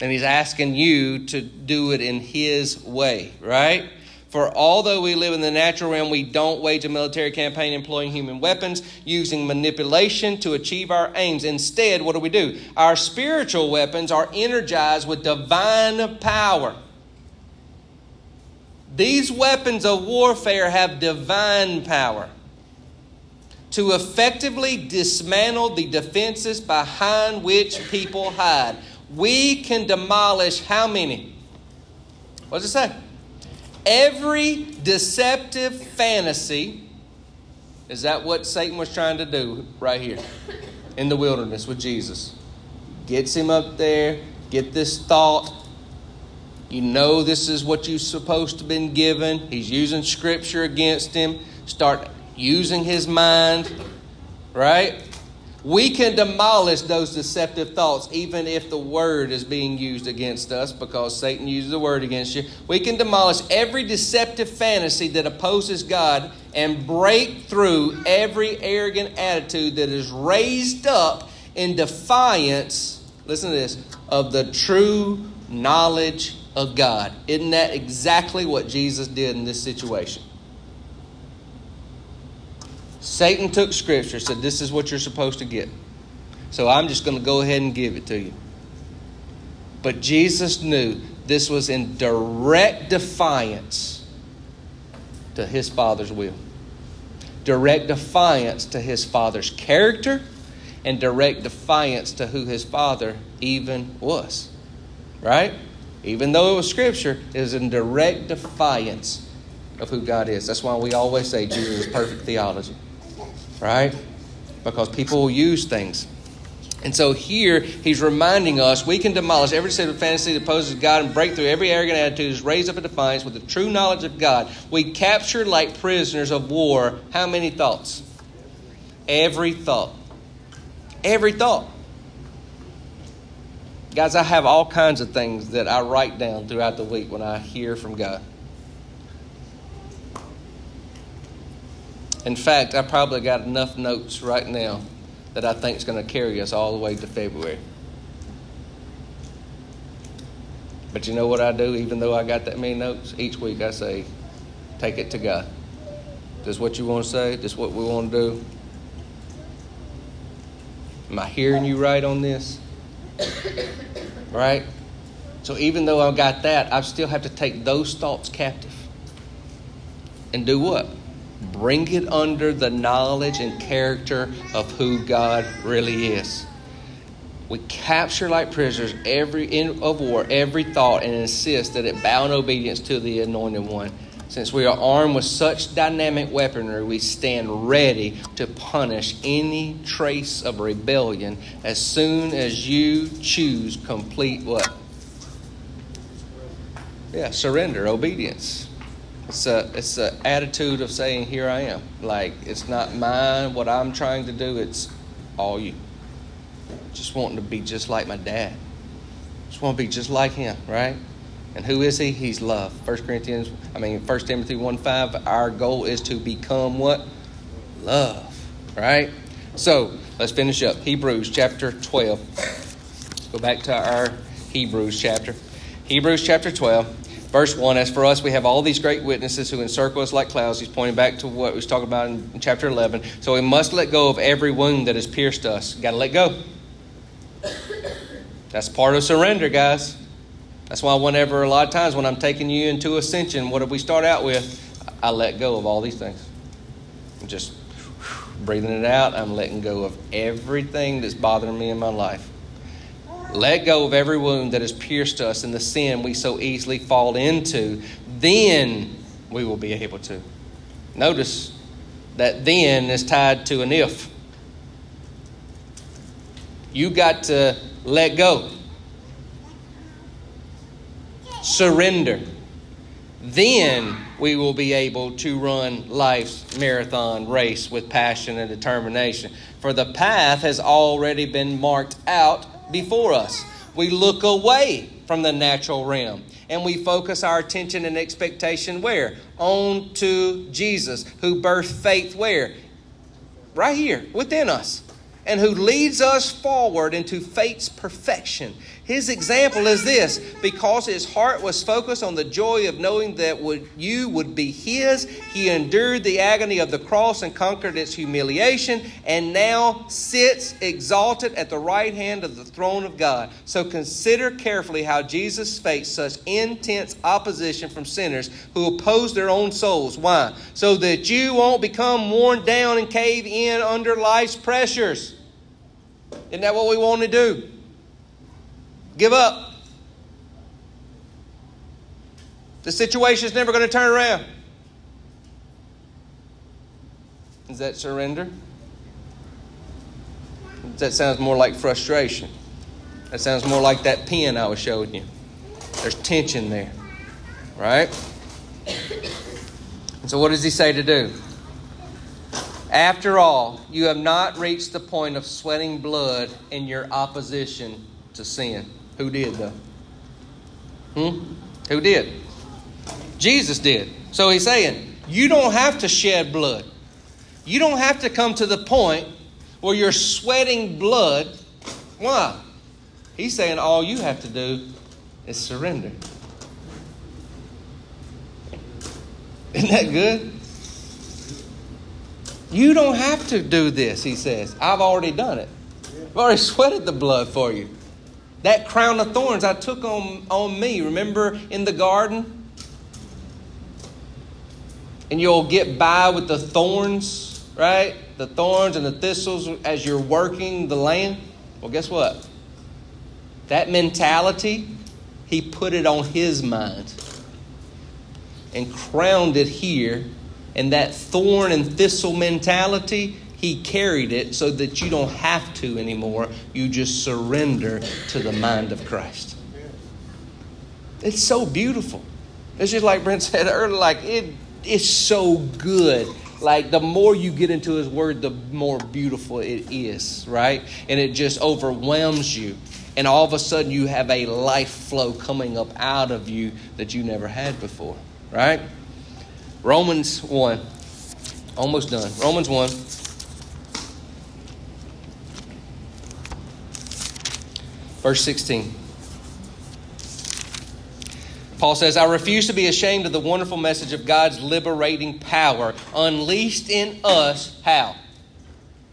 And he's asking you to do it in his way, right? "For although we live in the natural realm, we don't wage a military campaign employing human weapons, using manipulation to achieve our aims. Instead, what do we do? Our spiritual weapons are energized with divine power. These weapons of warfare have divine power to effectively dismantle the defenses behind which people hide." We can demolish how many? What does it say? Every deceptive fantasy. Is that what Satan was trying to do right here in the wilderness with Jesus? Gets him up there, get this thought. You know this is what you're supposed to have been given. He's using scripture against him. Start using his mind, right? We can demolish those deceptive thoughts even if the word is being used against us, because Satan uses the word against you. We can demolish every deceptive fantasy that opposes God and break through every arrogant attitude that is raised up in defiance, listen to this, of the true knowledge of God. Isn't that exactly what Jesus did in this situation? Satan took scripture, said, this is what you're supposed to get. So I'm just going to go ahead and give it to you. But Jesus knew this was in direct defiance to his Father's will. Direct defiance to his Father's character, and direct defiance to who his Father even was. Right? Even though it was scripture, it was in direct defiance of who God is. That's why we always say Jesus is perfect theology. Right? Because people will use things. And so here, he's reminding us, we can demolish every set of fantasy that opposes God and break through every arrogant attitude that's raised up in defiance with the true knowledge of God. We capture like prisoners of war how many thoughts? Every thought. Every thought. Guys, I have all kinds of things that I write down throughout the week when I hear from God. In fact, I probably got enough notes right now that I think is going to carry us all the way to February. But you know what I do, even though I got that many notes? Each week I say, take it to God. This is what you want to say. This is what we want to do. Am I hearing you right on this? Right? So even though I got that, I still have to take those thoughts captive. And do what? Bring it under the knowledge and character of who God really is. We capture like prisoners every end of war, every thought, and insist that it bow in obedience to the Anointed One. Since we are armed with such dynamic weaponry, we stand ready to punish any trace of rebellion as soon as you choose complete what? Yeah, surrender, obedience. It's an attitude of saying, here I am. Like, it's not mine, what I'm trying to do, it's all you. Just wanting to be just like my dad. Just want to be just like him, right? And who is he? He's love. 1 Timothy 1:5, our goal is to become what? Love, right? So, let's finish up. Hebrews chapter 12. Let's go back to our Hebrews chapter. Hebrews chapter 12, verse 1. As for us, we have all these great witnesses who encircle us like clouds. He's pointing back to what we was talking about in chapter 11. So we must let go of every wound that has pierced us. Got to let go. That's part of surrender, guys. That's why whenever a lot of times when I'm taking you into ascension, what did we start out with? I let go of all these things. I'm just breathing it out. I'm letting go of everything that's bothering me in my life. Let go of every wound that has pierced us and the sin we so easily fall into. Then we will be able to. Notice that then is tied to an if. You got to let go. Surrender. Then we will be able to run life's marathon race with passion and determination. For the path has already been marked out before us. We look away from the natural realm and we focus our attention and expectation where? On to Jesus, who birthed faith where? Right here within us. And who leads us forward into faith's perfection. His example is this: because his heart was focused on the joy of knowing that you would be his, he endured the agony of the cross and conquered its humiliation, and now sits exalted at the right hand of the throne of God. So consider carefully how Jesus faced such intense opposition from sinners who oppose their own souls. Why? So that you won't become worn down and cave in under life's pressures. Isn't that what we want to do? Give up. The situation's never going to turn around. Is that surrender? That sounds more like frustration. That sounds more like that pen I was showing you. There's tension there. Right? And so what does he say to do? After all, you have not reached the point of sweating blood in your opposition to sin. Who did, though? Who did? Jesus did. So he's saying, you don't have to shed blood. You don't have to come to the point where you're sweating blood. Why? He's saying all you have to do is surrender. Isn't that good? You don't have to do this, he says. I've already done it. I've already sweated the blood for you. That crown of thorns I took on me, remember, in the garden? And you'll get by with the thorns, right? The thorns and the thistles as you're working the land. Well, guess what? That mentality, he put it on his mind and crowned it here. And that thorn and thistle mentality, he carried it so that you don't have to anymore. You just surrender to the mind of Christ. It's so beautiful. It's just like Brent said earlier, like it's so good. Like the more you get into his word, the more beautiful it is, right? And it just overwhelms you. And all of a sudden you have a life flow coming up out of you that you never had before, right? Romans 1. Almost done. Romans 1. Verse 16. Paul says, I refuse to be ashamed of the wonderful message of God's liberating power unleashed in us. How?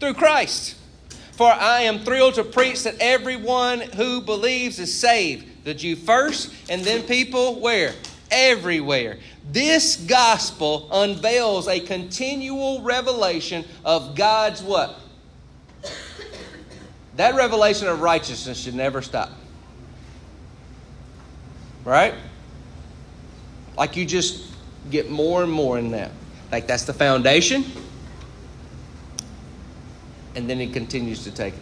Through Christ. For I am thrilled to preach that everyone who believes is saved. The Jew first, and then people where? Everywhere. This gospel unveils a continual revelation of God's what? That revelation of righteousness should never stop. Right? Like you just get more and more in that. Like that's the foundation. And then he continues to take it.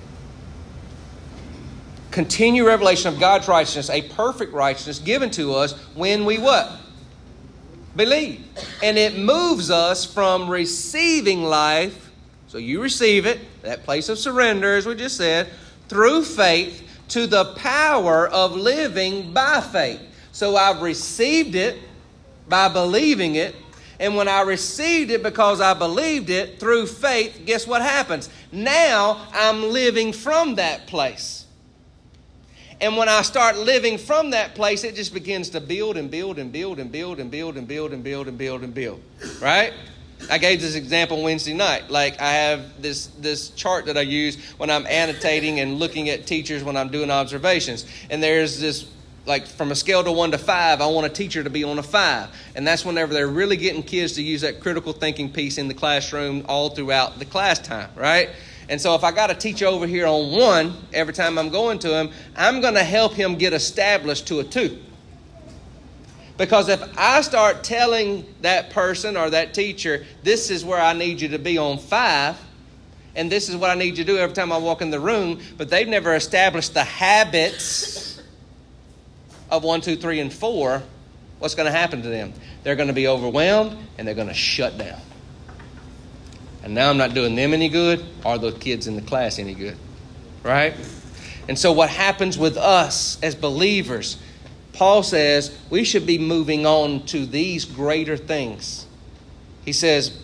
Continue revelation of God's righteousness, a perfect righteousness given to us when we what? Believe. And it moves us from receiving life. So you receive it, that place of surrender, as we just said, through faith to the power of living by faith. So I've received it by believing it. And when I received it because I believed it through faith, guess what happens? Now I'm living from that place. And when I start living from that place, it just begins to build and build and build and build and build and build and build and build and build. Right? I gave this example Wednesday night. Like I have this chart that I use when I'm annotating and looking at teachers when I'm doing observations. And there's this, like from a scale to 1 to 5, I want a teacher to be on a 5. And that's whenever they're really getting kids to use that critical thinking piece in the classroom all throughout the class time, right? And so if I got a teacher over here on 1, every time I'm going to him, I'm going to help him get established to a 2. Because if I start telling that person or that teacher, this is where I need you to be on 5, and this is what I need you to do every time I walk in the room, but they've never established the habits of 1, 2, 3, and 4, what's going to happen to them? They're going to be overwhelmed and they're going to shut down. And now I'm not doing them any good or the kids in the class any good, right? And so what happens with us as believers, Paul says we should be moving on to these greater things. He says,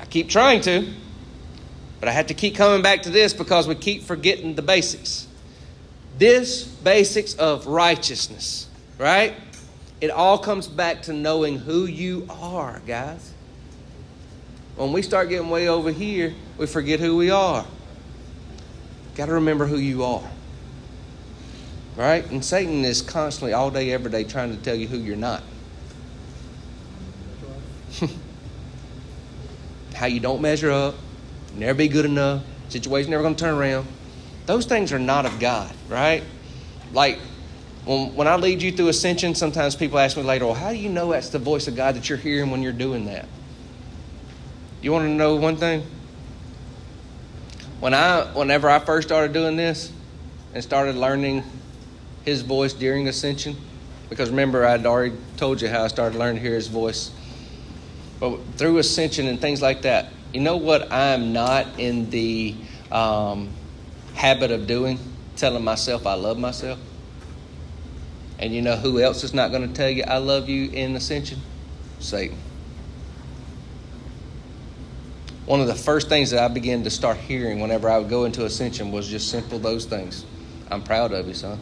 I keep trying to, but I have to keep coming back to this because we keep forgetting the basics. This basics of righteousness, right? It all comes back to knowing who you are, guys. When we start getting way over here, we forget who we are. Got to remember who you are, right? And Satan is constantly, all day, every day, trying to tell you who you're not. How you don't measure up, never be good enough, situation never going to turn around. Those things are not of God, right? Like when I lead you through ascension, sometimes people ask me later, well, how do you know that's the voice of God that you're hearing when you're doing that? You want to know one thing? Whenever I first started doing this and started learning his voice during ascension, because remember I'd already told you how I started learning to hear his voice. But through ascension and things like that, you know what I'm not in the habit of doing, telling myself I love myself. And you know who else is not going to tell you I love you in ascension? Satan. One of the first things that I began to start hearing whenever I would go into ascension was just simple those things. I'm proud of you, son.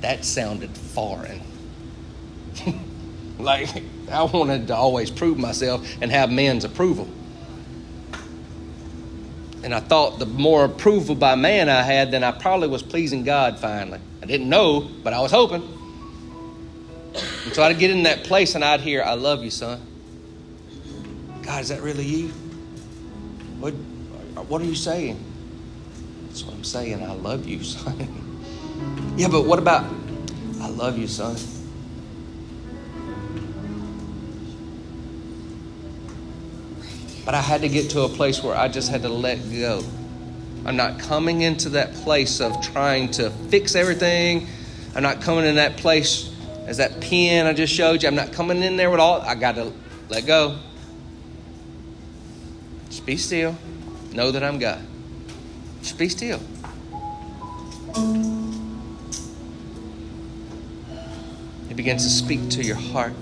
That sounded foreign. Like I wanted to always prove myself and have men's approval. And I thought the more approval by man I had, then I probably was pleasing God finally. I didn't know, but I was hoping. And so I'd get in that place and I'd hear, I love you, son. God, is that really you? What are you saying? That's what I'm saying. I love you, son. Yeah, but what about, I love you, son. But I had to get to a place where I just had to let go. I'm not coming into that place of trying to fix everything. I'm not coming in that place as that pen I just showed you. I'm not coming in there with all. I got to let go. Just be still. Know that I'm God. Just be still. It begins to speak to your heart.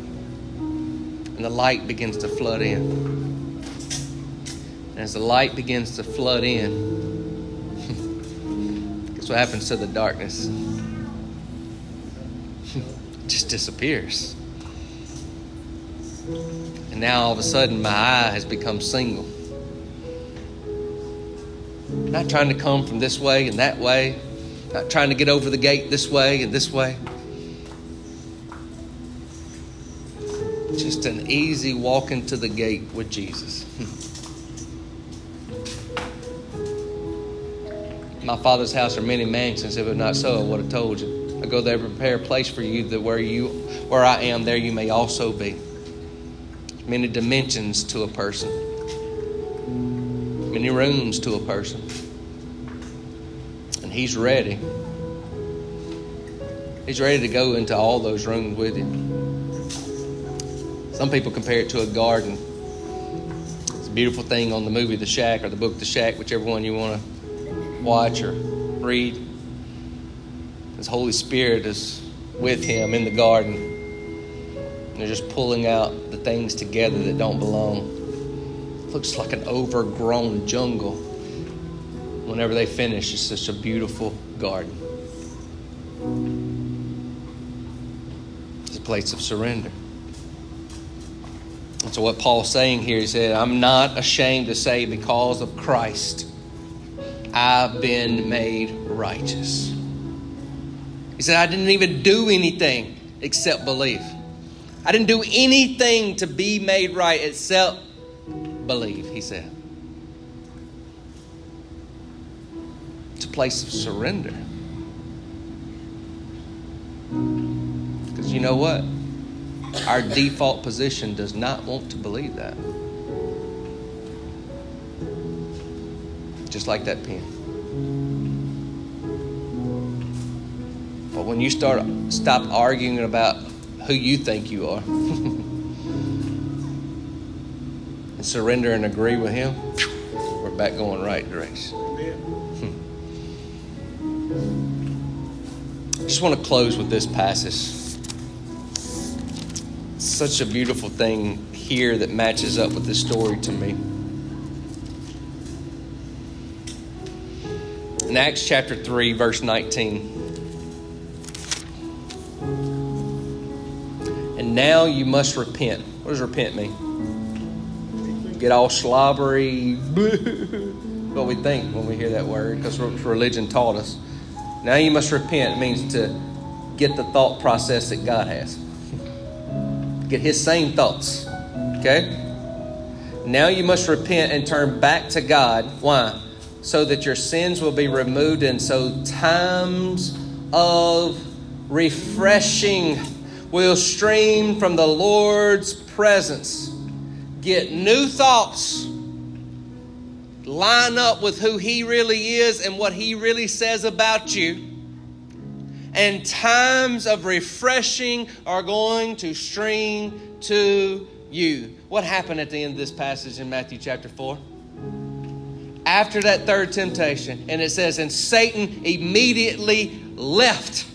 And the light begins to flood in. As the light begins to flood in, guess what happens to the darkness? just disappears. And now all of a sudden my eye has become single. Not trying to come from this way and that way. Not trying to get over the gate this way and this way. Just an easy walk into the gate with Jesus. My Father's house are many mansions. If it were not so, I would have told you. I go there to prepare a place for you, that where I am, there you may also be. Many dimensions to a person. Many rooms to a person. And He's ready. He's ready to go into all those rooms with you. Some people compare it to a garden. It's a beautiful thing on the movie The Shack, or the book The Shack, whichever one you want to watch or read. His Holy Spirit is with Him in the garden. And they're just pulling out the things together that don't belong. Looks like an overgrown jungle. Whenever they finish, it's such a beautiful garden. It's a place of surrender. And so what Paul's saying here, he said, I'm not ashamed to say, because of Christ, I've been made righteous. He said, I didn't even do anything except believe. I didn't do anything to be made right except believe, he said. It's a place of surrender. Because you know what? Our default position does not want to believe that. Just like that pen. But when you stop arguing about who you think you are, surrender and agree with Him, we're back going right direction. I just want to close with this passage. It's such a beautiful thing here that matches up with this story to me. In Acts chapter 3, verse 19. And now you must repent. What does repent mean? Get all slobbery. What we think when we hear that word, because religion taught us. Now you must repent. It means to get the thought process that God has. Get His same thoughts. Okay? Now you must repent and turn back to God. Why? So that your sins will be removed, and so times of refreshing will stream from the Lord's presence. Get new thoughts. Line up with who He really is and what He really says about you. And times of refreshing are going to stream to you. What happened at the end of this passage in Matthew chapter 4? After that third temptation, and it says, and Satan immediately left.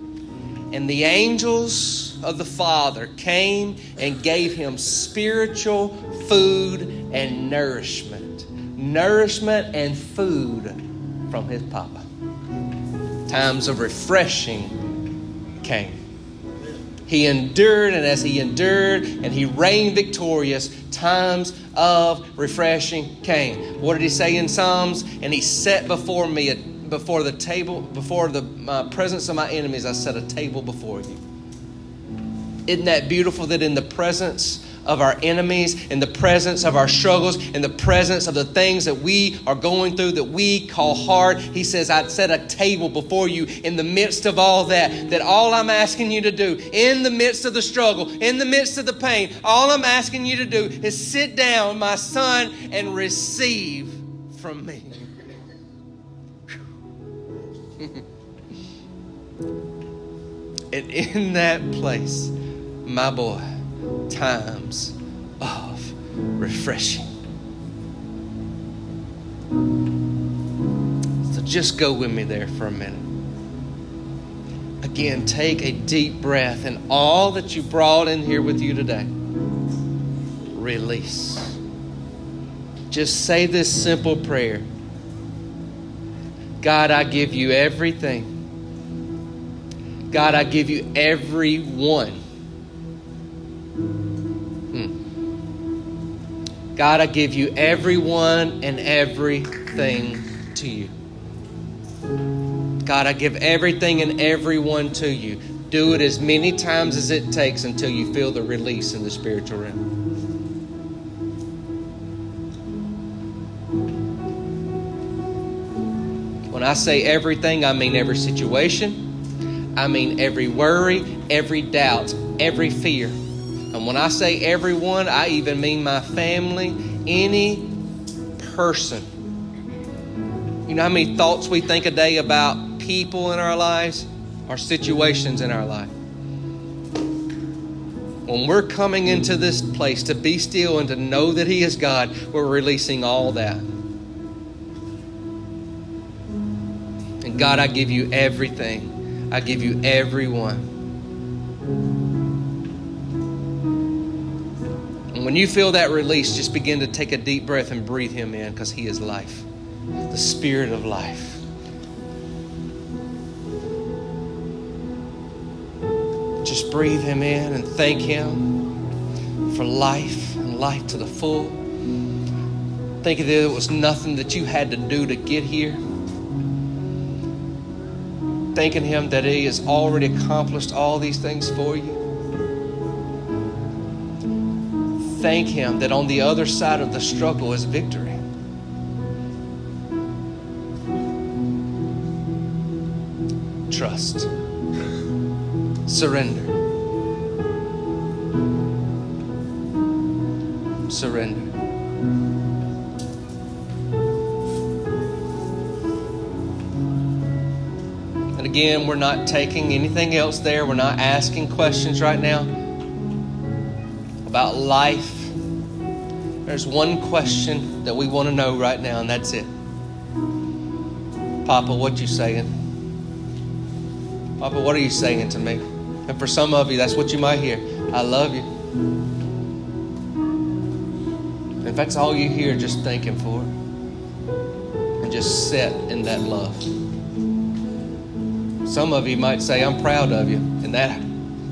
And the angels of the Father came and gave him spiritual food and nourishment. Nourishment and food from his Papa. Times of refreshing came. He endured, and as he endured and he reigned victorious, times of refreshing came. What did he say in Psalms? And he set before me, before the presence of my enemies, I set a table before you. Isn't that beautiful that in the presence of our enemies, in the presence of our struggles, in the presence of the things that we are going through that we call hard, He says, I'd set a table before you in the midst of all that. That all I'm asking you to do in the midst of the struggle, in the midst of the pain, all I'm asking you to do is sit down, my son, and receive from me. And in that place, my boy, times of refreshing. So just go with me there for a minute. Again, take a deep breath, and all that you brought in here with you today, release. Just say this simple prayer. God, I give you everything. God, I give you every one. God, I give you everyone and everything to you. God, I give everything and everyone to you. Do it as many times as it takes until you feel the release in the spiritual realm. When I say everything, I mean every situation. I mean every worry, every doubt, every fear. And when I say everyone, I even mean my family, any person. You know how many thoughts we think a day about people in our lives or situations in our life? When we're coming into this place to be still and to know that He is God, we're releasing all that. And God, I give you everything. I give you everyone. When you feel that release, just begin to take a deep breath and breathe Him in, because He is life, the Spirit of life. Just breathe Him in and thank Him for life and life to the full. Think that it was nothing that you had to do to get here. Thanking Him that He has already accomplished all these things for you. Thank Him that on the other side of the struggle is victory. Trust. Surrender. Surrender. And again, we're not taking anything else there. We're not asking questions right now about life. There's one question that we want to know right now, and that's it. Papa, what you saying? Papa, what are you saying to me? And for some of you, that's what you might hear. I love you. If that's all you hear, just thank Him for it. And just sit in that love. Some of you might say, I'm proud of you. And that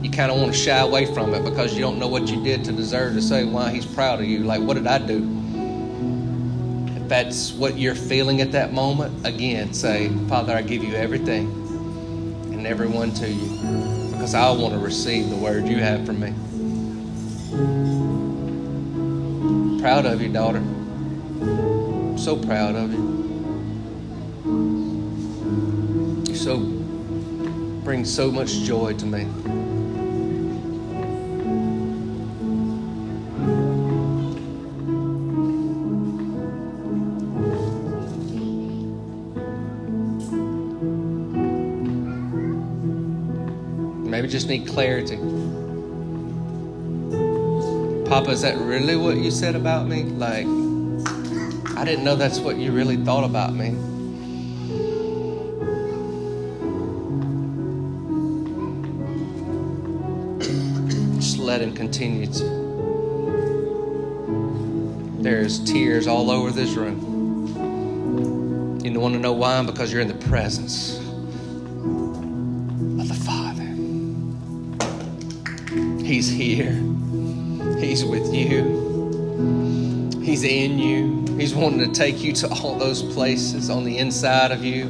you kind of want to shy away from it because you don't know what you did to deserve to say why He's proud of you. Like, what did I do? If that's what you're feeling at that moment, again, say, Father, I give you everything and everyone to you, because I want to receive the word you have for me. I'm proud of you, daughter. I'm so proud of you. You so bring so much joy to me. Maybe just need clarity. Papa, is that really what you said about me? Like, I didn't know that's what you really thought about me. Just let Him continue to. There's tears all over this room. You don't want to know why? Because you're in the presence. He's here. He's with you. He's in you. He's wanting to take you to all those places on the inside of you,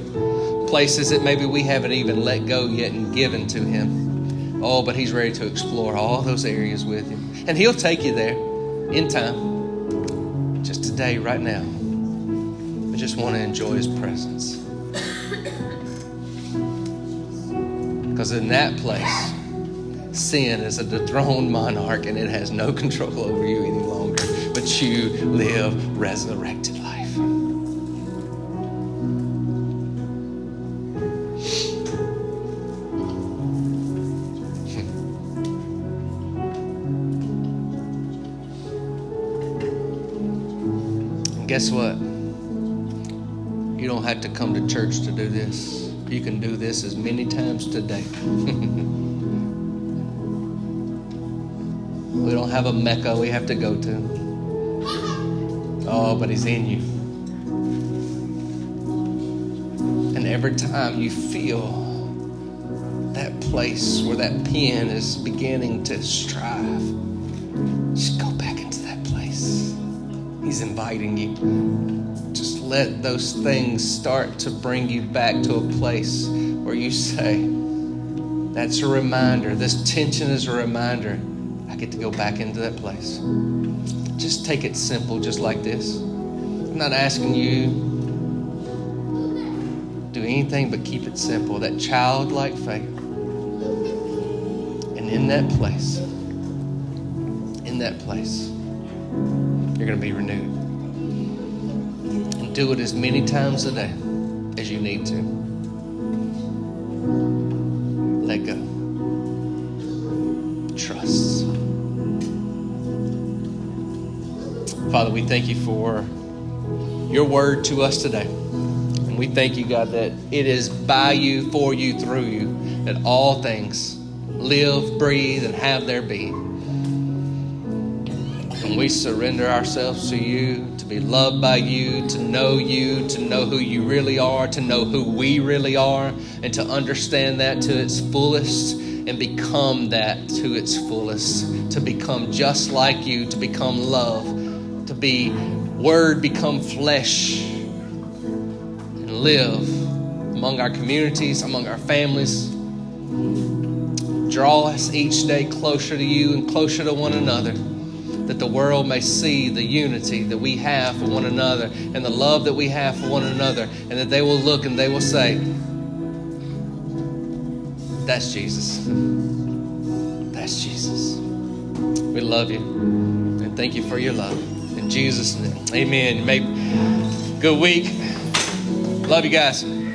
places that maybe we haven't even let go yet and given to Him. Oh, but He's ready to explore all those areas with you. And He'll take you there in time, just today, right now. I just want to enjoy His presence. Because in that place, sin is a dethroned monarch, and it has no control over you any longer, but you live resurrected life. And guess what? You don't have to come to church to do this. You can do this as many times today. We don't have a Mecca we have to go to. Oh, but He's in you. And every time you feel that place where that pen is beginning to strive, just go back into that place. He's inviting you. Just let those things start to bring you back to a place where you say, that's a reminder. This tension is a reminder. I get to go back into that place. Just take it simple, just like this. I'm not asking you do anything but keep it simple, that childlike faith. And in that place, you're going to be renewed. And do it as many times a day as you need to. Let go. Trust. Father, we thank you for your word to us today. We thank you, God, that it is by you, for you, through you, that all things live, breathe, and have their being. And we surrender ourselves to you, to be loved by you, to know who you really are, to know who we really are, and to understand that to its fullest and become that to its fullest, to become just like you, to become love, to be word, become flesh. Live among our communities, among our families. Draw us each day closer to you and closer to one another, that the world may see the unity that we have for one another and the love that we have for one another, and that they will look and they will say, that's Jesus. That's Jesus. We love you and thank you for your love. In Jesus' name, amen. Good week. Love you guys.